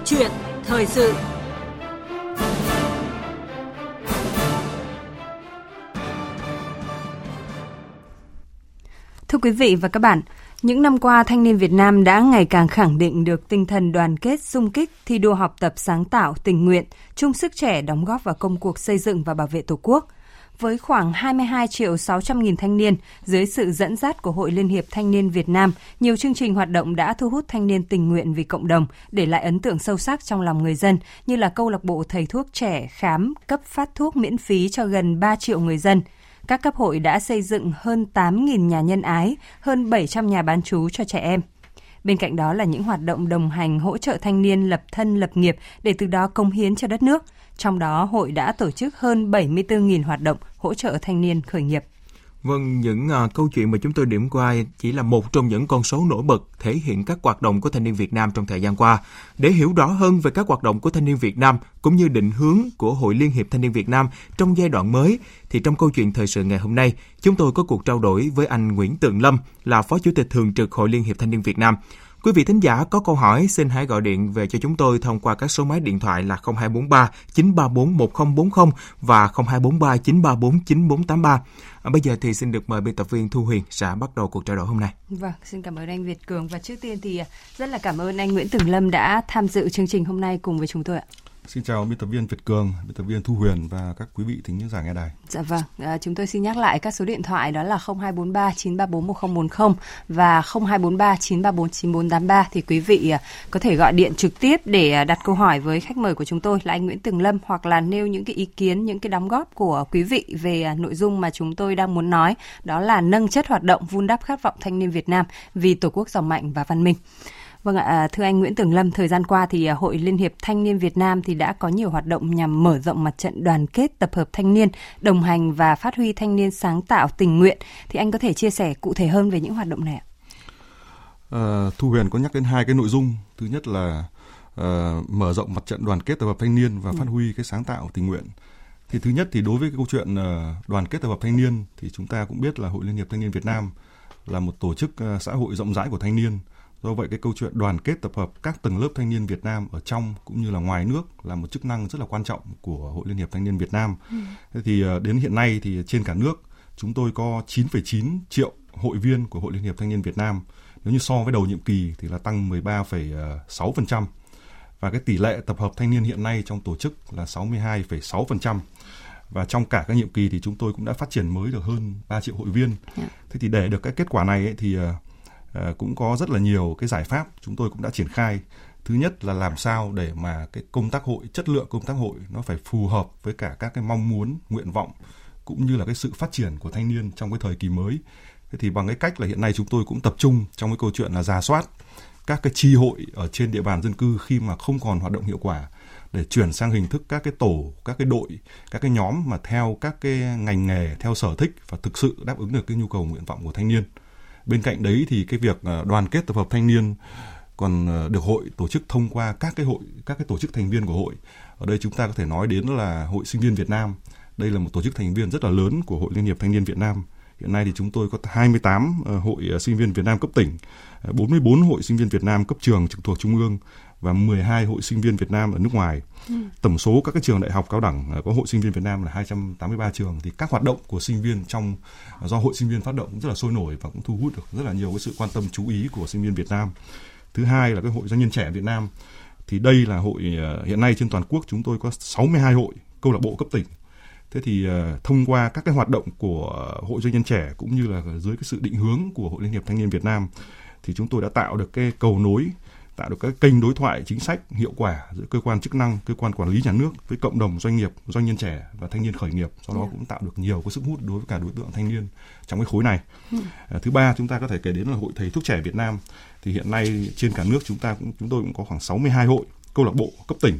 Câu chuyện thời sự. Thưa quý vị và các bạn, những năm qua, thanh niên Việt Nam đã ngày càng khẳng định được tinh thần đoàn kết, xung kích, thi đua học tập sáng tạo, tình nguyện, chung sức trẻ đóng góp vào công cuộc xây dựng và bảo vệ Tổ quốc. Với khoảng 22.600.000 thanh niên, dưới sự dẫn dắt của Hội Liên hiệp Thanh niên Việt Nam, nhiều chương trình hoạt động đã thu hút thanh niên tình nguyện vì cộng đồng, để lại ấn tượng sâu sắc trong lòng người dân, như là câu lạc bộ thầy thuốc trẻ khám, cấp phát thuốc miễn phí cho gần 3 triệu người dân. Các cấp hội đã xây dựng hơn 8.000 nhà nhân ái, hơn 700 nhà bán trú cho trẻ em. Bên cạnh đó là những hoạt động đồng hành hỗ trợ thanh niên lập thân lập nghiệp để từ đó cống hiến cho đất nước. Trong đó, hội đã tổ chức hơn 74.000 hoạt động hỗ trợ thanh niên khởi nghiệp. Vâng, những câu chuyện mà chúng tôi điểm qua chỉ là một trong những con số nổi bật thể hiện các hoạt động của thanh niên Việt Nam trong thời gian qua. Để hiểu rõ hơn về các hoạt động của thanh niên Việt Nam cũng như định hướng của Hội Liên hiệp Thanh niên Việt Nam trong giai đoạn mới, thì trong câu chuyện thời sự ngày hôm nay, chúng tôi có cuộc trao đổi với anh Nguyễn Tường Lâm, là Phó Chủ tịch Thường trực Hội Liên hiệp Thanh niên Việt Nam. Quý vị thính giả có câu hỏi xin hãy gọi điện về cho chúng tôi thông qua các số máy điện thoại là 0243 934 1040 và 0243 934 9483. Bây giờ thì xin được mời biên tập viên Thu Huyền sẽ bắt đầu cuộc trao đổi hôm nay. Vâng, xin cảm ơn anh Việt Cường, và trước tiên thì rất là cảm ơn anh Nguyễn Tường Lâm đã tham dự chương trình hôm nay cùng với chúng tôi ạ. Xin chào biên tập viên Việt Cường, biên tập viên Thu Huyền và các quý vị thính giả nghe đài. Dạ vâng, chúng tôi xin nhắc lại các số điện thoại, đó là 0243 934 1040 và 0243 934 9483. Thì quý vị có thể gọi điện trực tiếp để đặt câu hỏi với khách mời của chúng tôi là anh Nguyễn Tường Lâm, hoặc là nêu những cái ý kiến, những cái đóng góp của quý vị về nội dung mà chúng tôi đang muốn nói, đó là nâng chất hoạt động, vun đắp khát vọng thanh niên Việt Nam vì Tổ quốc giàu mạnh và văn minh. Vâng ạ, thưa anh Nguyễn Tường Lâm, thời gian qua thì Hội Liên hiệp Thanh niên Việt Nam thì đã có nhiều hoạt động nhằm mở rộng mặt trận đoàn kết, tập hợp thanh niên, đồng hành và phát huy thanh niên sáng tạo, tình nguyện. Thì anh có thể chia sẻ cụ thể hơn về những hoạt động này ạ? Thu Huyền có nhắc đến hai cái nội dung. Thứ nhất là mở rộng mặt trận đoàn kết, tập hợp thanh niên và phát huy cái sáng tạo, tình nguyện. Thì thứ nhất thì đối với cái câu chuyện đoàn kết, tập hợp thanh niên thì chúng ta cũng biết là Hội Liên hiệp Thanh niên Việt Nam là một tổ chức xã hội rộng rãi của thanh niên. Do vậy, cái câu chuyện đoàn kết tập hợp các tầng lớp thanh niên Việt Nam ở trong cũng như là ngoài nước là một chức năng rất là quan trọng của Hội Liên hiệp Thanh niên Việt Nam. Thế thì đến hiện nay thì trên cả nước chúng tôi có 9,9 triệu hội viên của Hội Liên hiệp Thanh niên Việt Nam. Nếu như so với đầu nhiệm kỳ thì là tăng 13,6%. Và cái tỷ lệ tập hợp thanh niên hiện nay trong tổ chức là 62,6%. Và trong cả các nhiệm kỳ thì chúng tôi cũng đã phát triển mới được hơn 3 triệu hội viên. Thế thì để được cái kết quả này ấy, thì cũng có rất là nhiều cái giải pháp chúng tôi cũng đã triển khai. Thứ nhất là làm sao để mà cái công tác hội, chất lượng công tác hội nó phải phù hợp với cả các cái mong muốn, nguyện vọng cũng như là cái sự phát triển của thanh niên trong cái thời kỳ mới. Thế thì bằng cái cách là hiện nay chúng tôi cũng tập trung trong cái câu chuyện là rà soát các cái chi hội ở trên địa bàn dân cư khi mà không còn hoạt động hiệu quả, để chuyển sang hình thức các cái tổ, các cái đội, các cái nhóm mà theo các cái ngành nghề, theo sở thích và thực sự đáp ứng được cái nhu cầu, nguyện vọng của thanh niên. Bên cạnh đấy thì cái việc đoàn kết tập hợp thanh niên còn được hội tổ chức thông qua các cái hội, các cái tổ chức thành viên của hội. Ở đây chúng ta có thể nói đến là Hội Sinh viên Việt Nam. Đây là một tổ chức thành viên rất là lớn của Hội Liên hiệp Thanh niên Việt Nam. Hiện nay thì chúng tôi có 28 hội sinh viên Việt Nam cấp tỉnh, 44 hội sinh viên Việt Nam cấp trường trực thuộc Trung ương và 12 hội sinh viên Việt Nam ở nước ngoài. Tổng số các cái trường đại học, cao đẳng có hội sinh viên Việt Nam là 283 trường. Thì các hoạt động của sinh viên trong do hội sinh viên phát động cũng rất là sôi nổi và cũng thu hút được rất là nhiều cái sự quan tâm, chú ý của sinh viên Việt Nam. Thứ hai là cái Hội Doanh nhân trẻ Việt Nam. Thì đây là hội hiện nay trên toàn quốc chúng tôi có 62 hội, câu lạc bộ cấp tỉnh. Thế thì thông qua các cái hoạt động của Hội Doanh nhân trẻ cũng như là dưới cái sự định hướng của Hội Liên hiệp Thanh niên Việt Nam thì chúng tôi đã tạo được cái cầu nối, tạo được các kênh đối thoại chính sách hiệu quả giữa cơ quan chức năng, cơ quan quản lý nhà nước với cộng đồng doanh nghiệp, doanh nhân trẻ và thanh niên khởi nghiệp. Sau đó cũng tạo được nhiều cái sức hút đối với cả đối tượng thanh niên trong cái khối này. Thứ ba, chúng ta có thể kể đến là Hội Thầy Thuốc Trẻ Việt Nam. Thì hiện nay trên cả nước chúng tôi cũng có khoảng 62 hội, câu lạc bộ cấp tỉnh.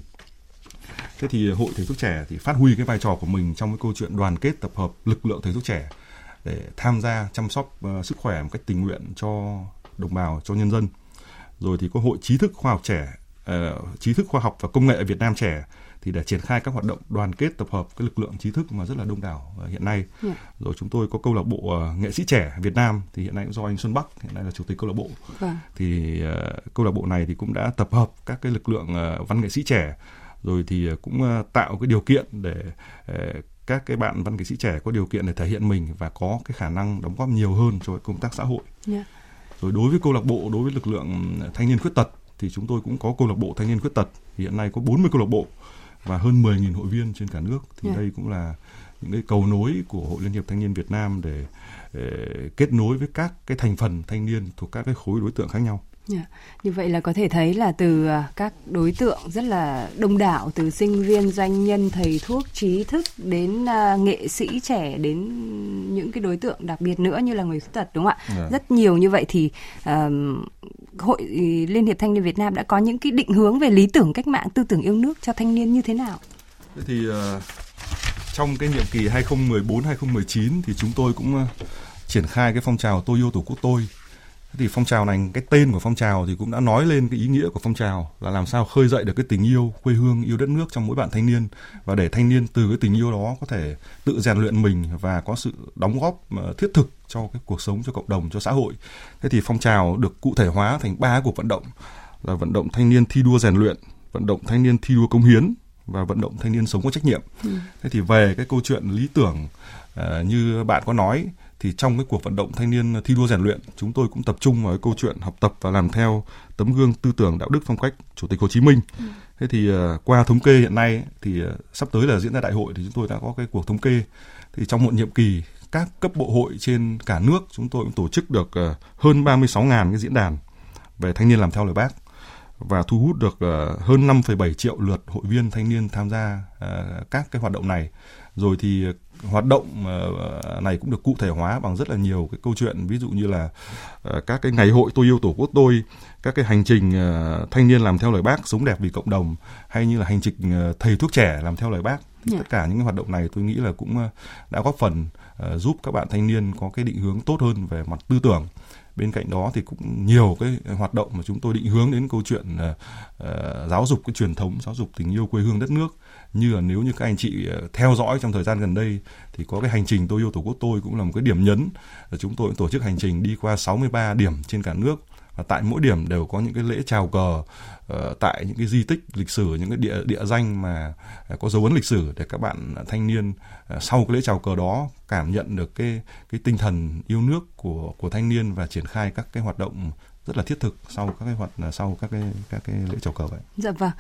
Thế thì Hội Thầy Thuốc Trẻ thì phát huy cái vai trò của mình trong cái câu chuyện đoàn kết tập hợp lực lượng thầy thuốc trẻ để tham gia chăm sóc sức khỏe một cách tình nguyện cho đồng bào, cho nhân dân. Rồi thì có Hội Trí thức Khoa học Trẻ trí thức khoa học và công nghệ ở Việt Nam trẻ thì để triển khai các hoạt động đoàn kết tập hợp cái lực lượng trí thức mà rất là đông đảo hiện nay. Rồi chúng tôi có câu lạc bộ nghệ sĩ trẻ Việt Nam thì hiện nay cũng do anh Xuân Bắc hiện nay là chủ tịch câu lạc bộ. Thì câu lạc bộ này thì cũng đã tập hợp các cái lực lượng văn nghệ sĩ trẻ, rồi thì cũng tạo cái điều kiện để các cái bạn văn nghệ sĩ trẻ có điều kiện để thể hiện mình và có cái khả năng đóng góp nhiều hơn cho công tác xã hội. Rồi đối với câu lạc bộ, đối với lực lượng thanh niên khuyết tật thì chúng tôi cũng có câu lạc bộ thanh niên khuyết tật, hiện nay có 40 câu lạc bộ và hơn 10.000 hội viên trên cả nước. Thì đây cũng là những cái cầu nối của Hội Liên hiệp Thanh niên Việt Nam để kết nối với các cái thành phần thanh niên thuộc các cái khối đối tượng khác nhau. Như vậy là có thể thấy là từ các đối tượng rất là đông đảo, từ sinh viên, doanh nhân, thầy thuốc, trí thức đến nghệ sĩ trẻ, đến những cái đối tượng đặc biệt nữa như là người khuyết tật, đúng không ạ? Rất nhiều. Như vậy thì Hội Liên hiệp Thanh niên Việt Nam đã có những cái định hướng về lý tưởng cách mạng, tư tưởng yêu nước cho thanh niên như thế nào? Thế thì trong cái nhiệm kỳ 2014-2019 thì chúng tôi cũng triển khai cái phong trào Tôi yêu Tổ quốc tôi. Thì phong trào này, cái tên của phong trào thì cũng đã nói lên cái ý nghĩa của phong trào là làm sao khơi dậy được cái tình yêu quê hương, yêu đất nước trong mỗi bạn thanh niên, và để thanh niên từ cái tình yêu đó có thể tự rèn luyện mình và có sự đóng góp thiết thực cho cái cuộc sống, cho cộng đồng, cho xã hội. Thế thì phong trào được cụ thể hóa thành 3 cuộc vận động là vận động thanh niên thi đua rèn luyện, vận động thanh niên thi đua cống hiến và vận động thanh niên sống có trách nhiệm. Thế thì về cái câu chuyện lý tưởng như bạn có nói, thì trong cái cuộc vận động thanh niên thi đua rèn luyện, chúng tôi cũng tập trung vào cái câu chuyện học tập và làm theo tấm gương tư tưởng đạo đức phong cách Chủ tịch Hồ Chí Minh. Thế thì qua thống kê hiện nay thì sắp tới là diễn ra đại hội thì chúng tôi đã có cái cuộc thống kê. Thì trong một nhiệm kỳ, các cấp bộ hội trên cả nước chúng tôi cũng tổ chức được hơn 36.000 cái diễn đàn về thanh niên làm theo lời Bác và thu hút được hơn 5,7 triệu lượt hội viên thanh niên tham gia các cái hoạt động này. Rồi thì hoạt động này cũng được cụ thể hóa bằng rất là nhiều cái câu chuyện, ví dụ như là các cái ngày hội Tôi yêu Tổ quốc tôi, các cái hành trình thanh niên làm theo lời Bác sống đẹp vì cộng đồng, hay như là hành trình thầy thuốc trẻ làm theo lời Bác. Thì tất cả những cái hoạt động này tôi nghĩ là cũng đã góp phần giúp các bạn thanh niên có cái định hướng tốt hơn về mặt tư tưởng. Bên cạnh đó thì cũng nhiều cái hoạt động mà chúng tôi định hướng đến câu chuyện giáo dục cái truyền thống, giáo dục tình yêu quê hương đất nước. Như là nếu như các anh chị theo dõi trong thời gian gần đây thì có cái hành trình Tôi yêu Tổ quốc tôi cũng là một cái điểm nhấn. Chúng tôi tổ chức hành trình đi qua 63 điểm trên cả nước. Và tại mỗi điểm đều có những cái lễ chào cờ tại những cái di tích lịch sử, những cái địa danh mà có dấu ấn lịch sử, để các bạn thanh niên sau cái lễ chào cờ đó cảm nhận được cái tinh thần yêu nước của thanh niên và triển khai các cái hoạt động rất là thiết thực sau các cái lễ chào cờ vậy. Dạ vâng,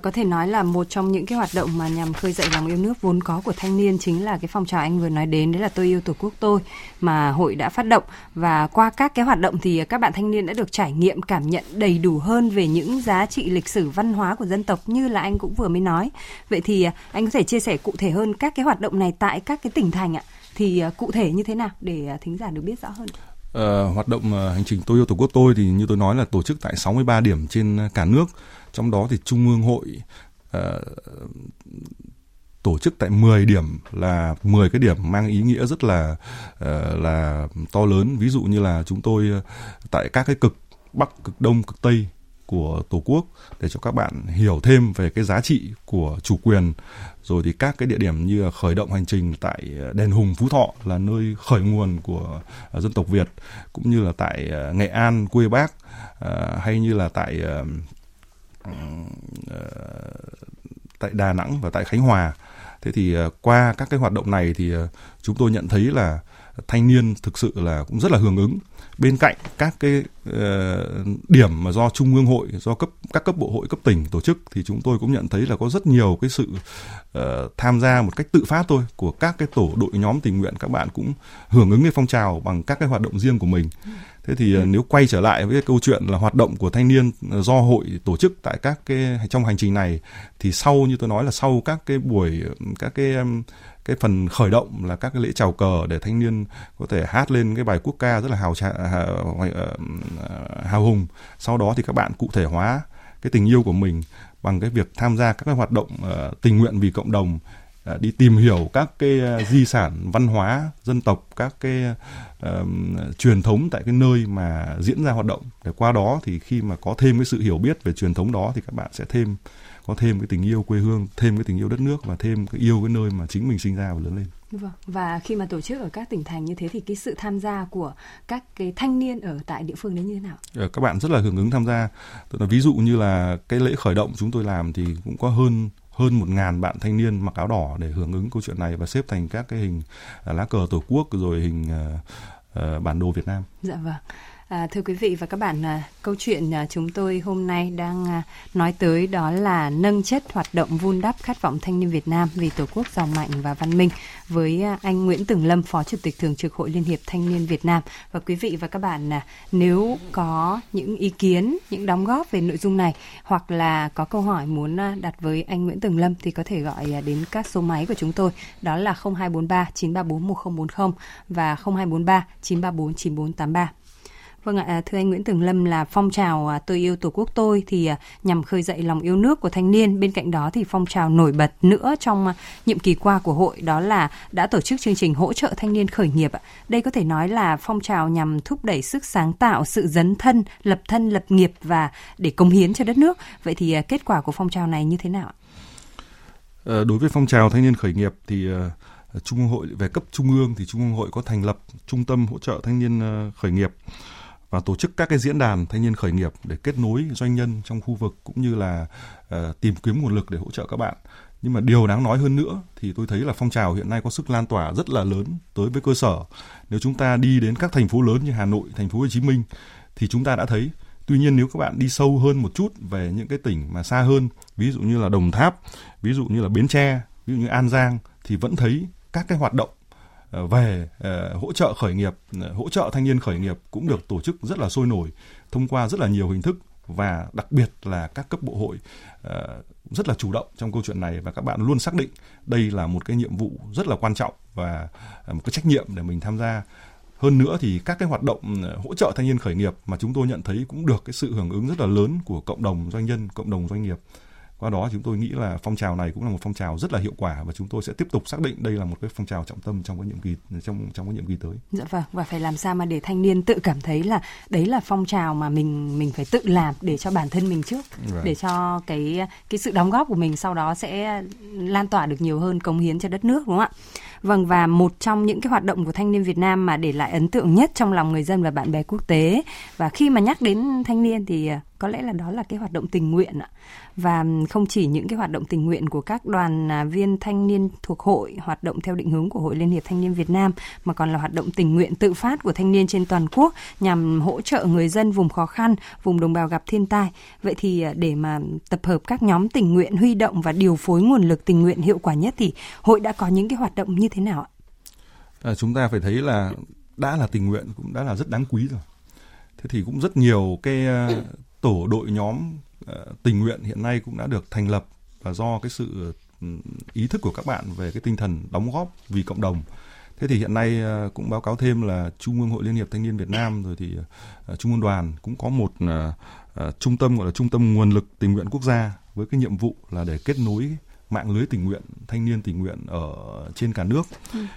có thể nói là một trong những cái hoạt động mà nhằm khơi dậy lòng yêu nước vốn có của thanh niên chính là cái phong trào anh vừa nói đến, đấy là Tôi yêu Tổ quốc tôi mà hội đã phát động, và qua các cái hoạt động thì các bạn thanh niên đã được trải nghiệm, cảm nhận đầy đủ hơn về những giá trị lịch sử văn hóa của dân tộc như là anh cũng vừa mới nói. Vậy thì anh có thể chia sẻ cụ thể hơn các cái hoạt động này tại các cái tỉnh thành ạ, thì cụ thể như thế nào để thính giả được biết rõ hơn? Hoạt động hành trình Tôi yêu Tổ quốc tôi thì như tôi nói là tổ chức tại 63 điểm trên cả nước. Trong đó thì Trung ương hội tổ chức tại 10 điểm, là 10 cái điểm mang ý nghĩa rất là to lớn. Ví dụ như là chúng tôi tại các cái cực Bắc, cực Đông, cực Tây của Tổ quốc để cho các bạn hiểu thêm về cái giá trị của chủ quyền. Rồi thì các cái địa điểm như khởi động hành trình tại Đền Hùng, Phú Thọ là nơi khởi nguồn của dân tộc Việt, cũng như là tại Nghệ An, quê Bác, hay như là tại Đà Nẵng và tại Khánh Hòa. Thế thì qua các cái hoạt động này thì chúng tôi nhận thấy là thanh niên thực sự là cũng rất là hưởng ứng. Bên cạnh các cái điểm mà do Trung ương hội, do các cấp bộ hội, cấp tỉnh tổ chức thì chúng tôi cũng nhận thấy là có rất nhiều cái sự tham gia một cách tự phát thôi của các cái tổ đội nhóm tình nguyện. Các bạn cũng hưởng ứng cái phong trào bằng các cái hoạt động riêng của mình. Thế thì nếu quay trở lại với cái câu chuyện là hoạt động của thanh niên do hội tổ chức tại các cái trong hành trình này, thì sau các cái buổi, các cái phần khởi động là các cái lễ chào cờ để thanh niên có thể hát lên cái bài quốc ca rất là hào hùng. Sau đó thì các bạn cụ thể hóa cái tình yêu của mình bằng cái việc tham gia các cái hoạt động tình nguyện vì cộng đồng, đi tìm hiểu các cái di sản văn hóa dân tộc, các cái truyền thống tại cái nơi mà diễn ra hoạt động. Để qua đó thì khi mà có thêm cái sự hiểu biết về truyền thống đó thì các bạn sẽ có thêm cái tình yêu quê hương, thêm cái tình yêu đất nước và thêm cái yêu cái nơi mà chính mình sinh ra và lớn lên. Vâng. Và khi mà tổ chức ở các tỉnh thành như thế thì cái sự tham gia của các cái thanh niên ở tại địa phương đấy như thế nào? Các bạn rất là hưởng ứng tham gia. Tức là ví dụ như là cái lễ khởi động chúng tôi làm thì cũng có hơn 1.000 bạn thanh niên mặc áo đỏ để hưởng ứng câu chuyện này và xếp thành các cái hình lá cờ Tổ quốc rồi hình bản đồ Việt Nam. Dạ vâng. Thưa quý vị và các bạn, câu chuyện chúng tôi hôm nay đang nói tới đó là nâng chất hoạt động vun đắp khát vọng thanh niên Việt Nam vì Tổ quốc giàu mạnh và văn minh với anh Nguyễn Tường Lâm, Phó Chủ tịch Thường trực Hội Liên hiệp Thanh niên Việt Nam. Và quý vị và các bạn nếu có những ý kiến, những đóng góp về nội dung này hoặc là có câu hỏi muốn đặt với anh Nguyễn Tường Lâm thì có thể gọi đến các số máy của chúng tôi, đó là 0243 934 1040 và 0243 934 9483. Vâng ạ, thưa anh Nguyễn Tường Lâm, là phong trào Tôi yêu Tổ quốc tôi thì nhằm khơi dậy lòng yêu nước của thanh niên. Bên cạnh đó thì phong trào nổi bật nữa trong nhiệm kỳ qua của hội đó là đã tổ chức chương trình hỗ trợ thanh niên khởi nghiệp. Đây có thể nói là phong trào nhằm thúc đẩy sức sáng tạo, sự dấn thân, lập nghiệp và để cống hiến cho đất nước. Vậy thì kết quả của phong trào này như thế nào ạ? Đối với phong trào thanh niên khởi nghiệp thì Trung ương hội về cấp trung ương thì Trung ương hội có thành lập Trung tâm hỗ trợ thanh niên khởi nghiệp và tổ chức các cái diễn đàn thanh niên khởi nghiệp để kết nối doanh nhân trong khu vực cũng như là tìm kiếm nguồn lực để hỗ trợ các bạn. Nhưng mà điều đáng nói hơn nữa thì tôi thấy là phong trào hiện nay có sức lan tỏa rất là lớn tới với cơ sở. Nếu chúng ta đi đến các thành phố lớn như Hà Nội, thành phố Hồ Chí Minh thì chúng ta đã thấy. Tuy nhiên nếu các bạn đi sâu hơn một chút về những cái tỉnh mà xa hơn, ví dụ như là Đồng Tháp, ví dụ như là Bến Tre, ví dụ như An Giang thì vẫn thấy các cái hoạt động về hỗ trợ khởi nghiệp, hỗ trợ thanh niên khởi nghiệp cũng được tổ chức rất là sôi nổi thông qua rất là nhiều hình thức và đặc biệt là các cấp bộ hội rất là chủ động trong câu chuyện này và các bạn luôn xác định đây là một cái nhiệm vụ rất là quan trọng và một cái trách nhiệm để mình tham gia. Hơn nữa thì các cái hoạt động hỗ trợ thanh niên khởi nghiệp mà chúng tôi nhận thấy cũng được cái sự hưởng ứng rất là lớn của cộng đồng doanh nhân, cộng đồng doanh nghiệp. Qua đó chúng tôi nghĩ là phong trào này cũng là một phong trào rất là hiệu quả và chúng tôi sẽ tiếp tục xác định đây là một cái phong trào trọng tâm trong cái nhiệm kỳ trong cái nhiệm kỳ tới. Dạ vâng, và phải làm sao mà để thanh niên tự cảm thấy là đấy là phong trào mà mình phải tự làm để cho bản thân mình trước, để cho cái sự đóng góp của mình sau đó sẽ lan tỏa được nhiều hơn, cống hiến cho đất nước, đúng không ạ? Vâng, và một trong những cái hoạt động của thanh niên Việt Nam mà để lại ấn tượng nhất trong lòng người dân và bạn bè quốc tế, và khi mà nhắc đến thanh niên thì có lẽ là đó là cái hoạt động tình nguyện ạ. Và không chỉ những cái hoạt động tình nguyện của các đoàn viên thanh niên thuộc hội hoạt động theo định hướng của Hội Liên hiệp Thanh niên Việt Nam mà còn là hoạt động tình nguyện tự phát của thanh niên trên toàn quốc nhằm hỗ trợ người dân vùng khó khăn, vùng đồng bào gặp thiên tai. Vậy thì để mà tập hợp các nhóm tình nguyện, huy động và điều phối nguồn lực tình nguyện hiệu quả nhất thì hội đã có những cái hoạt động như thế nào ạ? Chúng ta phải thấy là đã là tình nguyện cũng đã là rất đáng quý rồi. Thế thì cũng rất nhiều cái tổ đội nhóm tình nguyện hiện nay cũng đã được thành lập và do cái sự ý thức của các bạn về cái tinh thần đóng góp vì cộng đồng. Thế thì hiện nay cũng báo cáo thêm là Trung ương Hội Liên hiệp Thanh niên Việt Nam rồi thì Trung ương Đoàn cũng có một trung tâm gọi là Trung tâm Nguồn lực Tình nguyện Quốc gia với cái nhiệm vụ là để kết nối mạng lưới tình nguyện, thanh niên tình nguyện ở trên cả nước.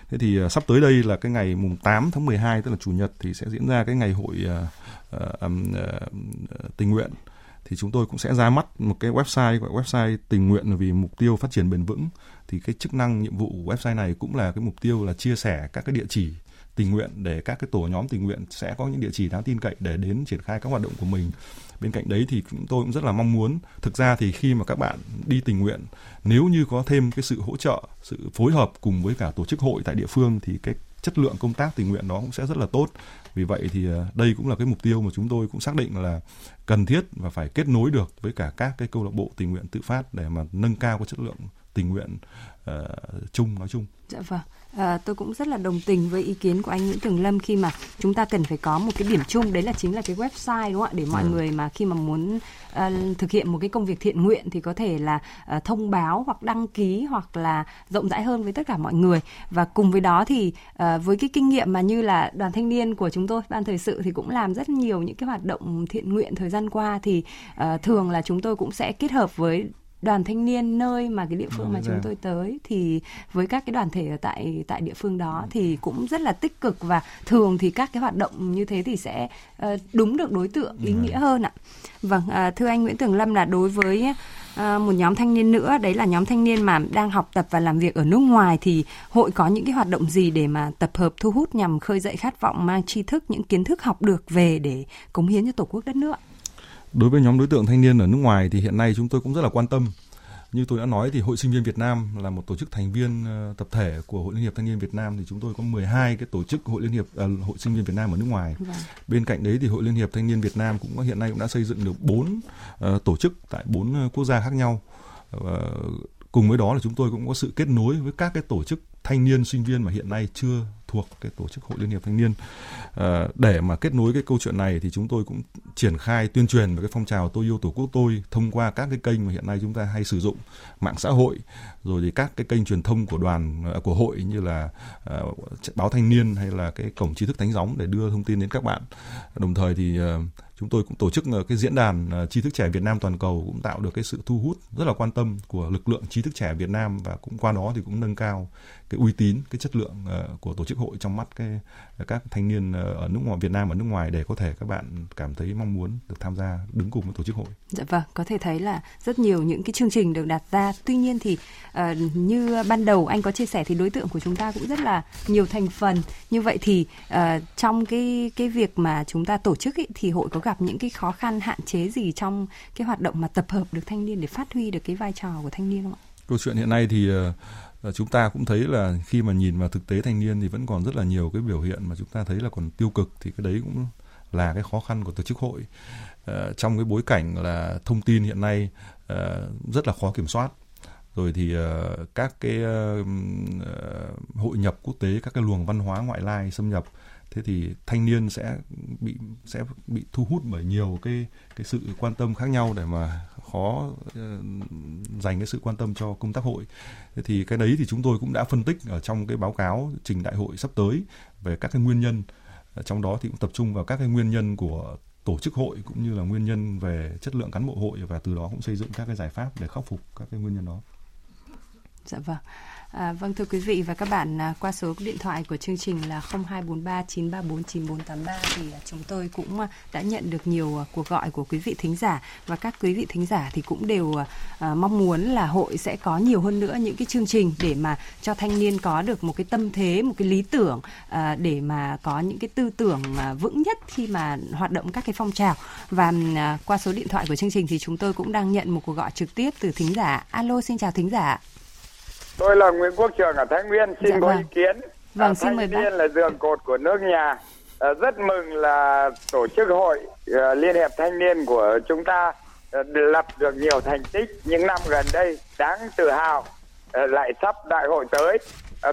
Thế thì sắp tới đây là cái ngày mùng 8 tháng 12 tức là Chủ nhật thì sẽ diễn ra cái ngày hội tình nguyện. Thì chúng tôi cũng sẽ ra mắt một cái website gọi website tình nguyện vì mục tiêu phát triển bền vững. Thì cái chức năng nhiệm vụ của website này cũng là cái mục tiêu là chia sẻ các cái địa chỉ tình nguyện để các cái tổ nhóm tình nguyện sẽ có những địa chỉ đáng tin cậy để đến triển khai các hoạt động của mình. Bên cạnh đấy thì chúng tôi cũng rất là mong muốn, thực ra thì khi mà các bạn đi tình nguyện, nếu như có thêm cái sự hỗ trợ, sự phối hợp cùng với cả tổ chức hội tại địa phương thì cái chất lượng công tác tình nguyện đó cũng sẽ rất là tốt. Vì vậy thì đây cũng là cái mục tiêu mà chúng tôi cũng xác định là cần thiết và phải kết nối được với cả các cái câu lạc bộ tình nguyện tự phát để mà nâng cao cái chất lượng tình nguyện chung nói chung. Dạ vâng. Tôi cũng rất là đồng tình với ý kiến của anh Nguyễn Tường Lâm khi mà chúng ta cần phải có một cái điểm chung, đấy là chính là cái website, đúng không ạ? Để mọi người mà khi mà muốn thực hiện một cái công việc thiện nguyện thì có thể là thông báo hoặc đăng ký hoặc là rộng rãi hơn với tất cả mọi người. Và cùng với đó thì với cái kinh nghiệm mà như là đoàn thanh niên của chúng tôi, ban thời sự thì cũng làm rất nhiều những cái hoạt động thiện nguyện thời gian qua thì thường là chúng tôi cũng sẽ kết hợp với đoàn thanh niên nơi mà cái địa phương mà chúng tôi tới thì với các cái đoàn thể ở tại địa phương đó thì cũng rất là tích cực, và thường thì các cái hoạt động như thế thì sẽ đúng được đối tượng, ý nghĩa hơn ạ. Vâng, thưa anh Nguyễn Tường Lâm, là đối với một nhóm thanh niên nữa, đấy là nhóm thanh niên mà đang học tập và làm việc ở nước ngoài, thì hội có những cái hoạt động gì để mà tập hợp thu hút nhằm khơi dậy khát vọng mang tri thức, những kiến thức học được về để cống hiến cho Tổ quốc đất nước? Đối với nhóm đối tượng thanh niên ở nước ngoài thì hiện nay chúng tôi cũng rất là quan tâm. Như tôi đã nói thì Hội Sinh viên Việt Nam là một tổ chức thành viên tập thể của Hội Liên hiệp Thanh niên Việt Nam, thì chúng tôi có 12 cái tổ chức Hội Sinh viên Việt Nam ở nước ngoài. Bên cạnh đấy thì Hội Liên hiệp Thanh niên Việt Nam cũng hiện nay cũng đã xây dựng được 4 tổ chức tại 4 quốc gia khác nhau. Cùng với đó là chúng tôi cũng có sự kết nối với các cái tổ chức thanh niên sinh viên mà hiện nay chưa thuộc cái tổ chức Hội Liên hiệp Thanh niên. Để mà kết nối cái câu chuyện này thì chúng tôi cũng triển khai tuyên truyền về cái phong trào Tôi yêu Tổ quốc tôi thông qua các cái kênh mà hiện nay chúng ta hay sử dụng, mạng xã hội, rồi thì các cái kênh truyền thông của của hội như là báo Thanh niên hay là cái cổng tri thức Thánh Gióng để đưa thông tin đến các bạn. Đồng thời thì chúng tôi cũng tổ chức cái diễn đàn tri thức trẻ Việt Nam toàn cầu, cũng tạo được cái sự thu hút rất là quan tâm của lực lượng trí thức trẻ Việt Nam, và cũng qua đó thì cũng nâng cao cái uy tín, cái chất lượng của tổ chức hội trong mắt các thanh niên ở nước ngoài, Việt Nam ở nước ngoài, để có thể các bạn cảm thấy mong muốn được tham gia đứng cùng với tổ chức hội. Dạ vâng, có thể thấy là rất nhiều những cái chương trình được đặt ra. Tuy nhiên thì như ban đầu anh có chia sẻ thì đối tượng của chúng ta cũng rất là nhiều thành phần. Như vậy thì trong cái việc mà chúng ta tổ chức ý, thì hội có gặp những cái khó khăn, hạn chế gì trong cái hoạt động mà tập hợp được thanh niên để phát huy được cái vai trò của thanh niên không ạ? Câu chuyện hiện nay thì chúng ta cũng thấy là khi mà nhìn vào thực tế thanh niên thì vẫn còn rất là nhiều cái biểu hiện mà chúng ta thấy là còn tiêu cực, thì cái đấy cũng là cái khó khăn của tổ chức hội. Trong cái bối cảnh là thông tin hiện nay rất là khó kiểm soát, rồi thì các cái hội nhập quốc tế, các cái luồng văn hóa ngoại lai xâm nhập, thế thì thanh niên sẽ bị thu hút bởi nhiều cái sự quan tâm khác nhau để mà khó dành cái sự quan tâm cho công tác hội. Thế thì cái đấy thì chúng tôi cũng đã phân tích ở trong cái báo cáo trình đại hội sắp tới về các cái nguyên nhân, trong đó thì cũng tập trung vào các cái nguyên nhân của tổ chức hội cũng như là nguyên nhân về chất lượng cán bộ hội, và từ đó cũng xây dựng các cái giải pháp để khắc phục các cái nguyên nhân đó. Dạ vâng. Vâng, thưa quý vị và các bạn, qua số điện thoại của chương trình là 0243 934 9483 thì chúng tôi cũng đã nhận được nhiều cuộc gọi của quý vị thính giả, và các quý vị thính giả thì cũng đều mong muốn là hội sẽ có nhiều hơn nữa những cái chương trình để mà cho thanh niên có được một cái tâm thế, một cái lý tưởng, để mà có những cái tư tưởng vững nhất khi mà hoạt động các cái phong trào. Và qua số điện thoại của chương trình thì chúng tôi cũng đang nhận một cuộc gọi trực tiếp từ thính giả. Alo, xin chào thính giả. Tôi là Nguyễn Quốc Trường ở Thái Nguyên, xin có ý kiến. Vâng, xin mời bạn. Thanh niên là giường cột của nước nhà. Rất mừng là tổ chức hội Liên hiệp Thanh niên của chúng ta lập được nhiều thành tích những năm gần đây, đáng tự hào. Lại sắp đại hội tới,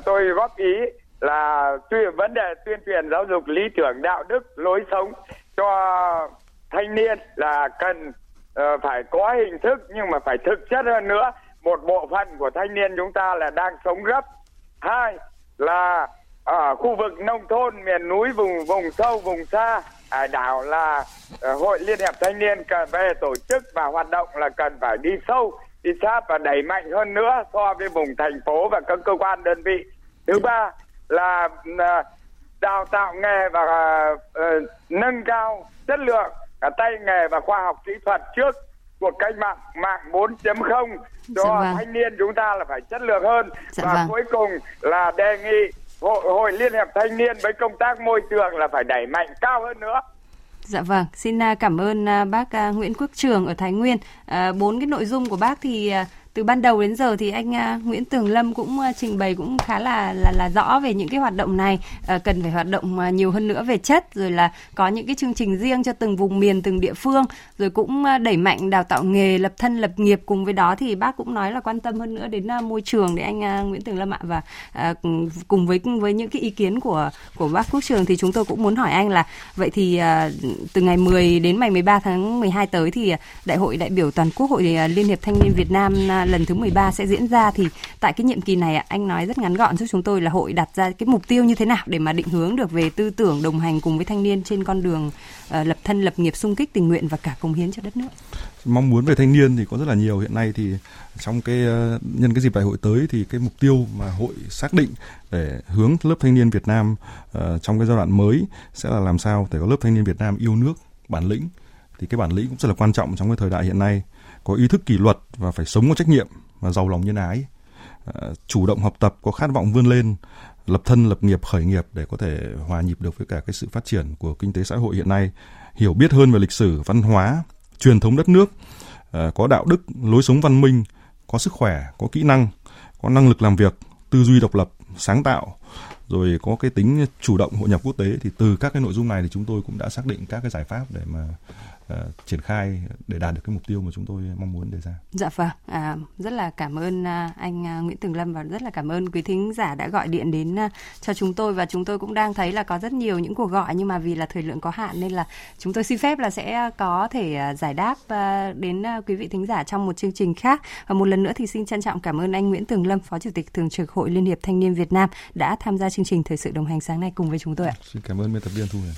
tôi góp ý là vấn đề tuyên truyền giáo dục lý tưởng, đạo đức, lối sống cho thanh niên là cần phải có hình thức nhưng mà phải thực chất hơn nữa. Một bộ phận của thanh niên chúng ta là đang sống gấp. Hai là ở khu vực nông thôn, miền núi, vùng sâu, vùng xa, hải đảo là Hội Liên hiệp Thanh niên cần về tổ chức và hoạt động là cần phải đi sâu, đi sát và đẩy mạnh hơn nữa so với vùng thành phố và các cơ quan đơn vị. Thứ ba là đào tạo nghề và nâng cao chất lượng cả tay nghề và khoa học kỹ thuật trước của cách mạng 4.0 cho thanh niên chúng ta là phải chất lượng hơn. Và cuối cùng là đề nghị Hội Liên hiệp Thanh niên với công tác môi trường là phải đẩy mạnh cao hơn nữa. Dạ vâng, xin cảm ơn bác Nguyễn Quốc Trường ở Thái Nguyên. 4 cái nội dung của bác thì từ ban đầu đến giờ thì anh Nguyễn Tường Lâm cũng trình bày cũng khá là rõ về những cái hoạt động này, cần phải hoạt động nhiều hơn nữa về chất, rồi là có những cái chương trình riêng cho từng vùng miền, từng địa phương, rồi cũng đẩy mạnh đào tạo nghề, lập thân lập nghiệp. Cùng với đó thì bác cũng nói là quan tâm hơn nữa đến môi trường để anh Nguyễn Tường Lâm ạ. Và cùng với những cái ý kiến của bác Quốc Trường thì chúng tôi cũng muốn hỏi anh là vậy thì từ ngày 10 đến ngày 13 tháng 12 tới thì Đại hội đại biểu toàn quốc Hội Liên hiệp Thanh niên Việt Nam mà lần thứ 13 sẽ diễn ra, thì tại cái nhiệm kỳ này anh nói rất ngắn gọn giúp chúng tôi là hội đặt ra cái mục tiêu như thế nào để mà định hướng được về tư tưởng đồng hành cùng với thanh niên trên con đường lập thân lập nghiệp, xung kích tình nguyện và cả cống hiến cho đất nước. Mong muốn về thanh niên thì có rất là nhiều. Hiện nay thì trong nhân cái dịp đại hội tới thì cái mục tiêu mà hội xác định để hướng lớp thanh niên Việt Nam trong cái giai đoạn mới sẽ là làm sao để có lớp thanh niên Việt Nam yêu nước, bản lĩnh. Thì cái bản lĩnh cũng rất là quan trọng trong cái thời đại hiện nay, có ý thức kỷ luật và phải sống có trách nhiệm và giàu lòng nhân ái, chủ động học tập, có khát vọng vươn lên, lập thân lập nghiệp, khởi nghiệp để có thể hòa nhịp được với cả cái sự phát triển của kinh tế xã hội hiện nay, hiểu biết hơn về lịch sử, văn hóa, truyền thống đất nước, có đạo đức, lối sống văn minh, có sức khỏe, có kỹ năng, có năng lực làm việc, tư duy độc lập, sáng tạo, rồi có cái tính chủ động hội nhập quốc tế. Thì từ các cái nội dung này thì chúng tôi cũng đã xác định các cái giải pháp để mà triển khai để đạt được cái mục tiêu mà chúng tôi mong muốn đề ra. Dạ vâng, rất là cảm ơn anh Nguyễn Tường Lâm và rất là cảm ơn quý thính giả đã gọi điện đến cho chúng tôi. Và chúng tôi cũng đang thấy là có rất nhiều những cuộc gọi, nhưng mà vì là thời lượng có hạn nên là chúng tôi xin phép là sẽ có thể giải đáp đến quý vị thính giả trong một chương trình khác. Và một lần nữa thì xin trân trọng cảm ơn anh Nguyễn Tường Lâm, Phó Chủ tịch Thường trực Hội Liên hiệp Thanh niên Việt Nam đã tham gia chương trình Thời sự đồng hành sáng nay cùng với chúng tôi ạ. Xin cảm ơn biên tập viên Thu Huyền.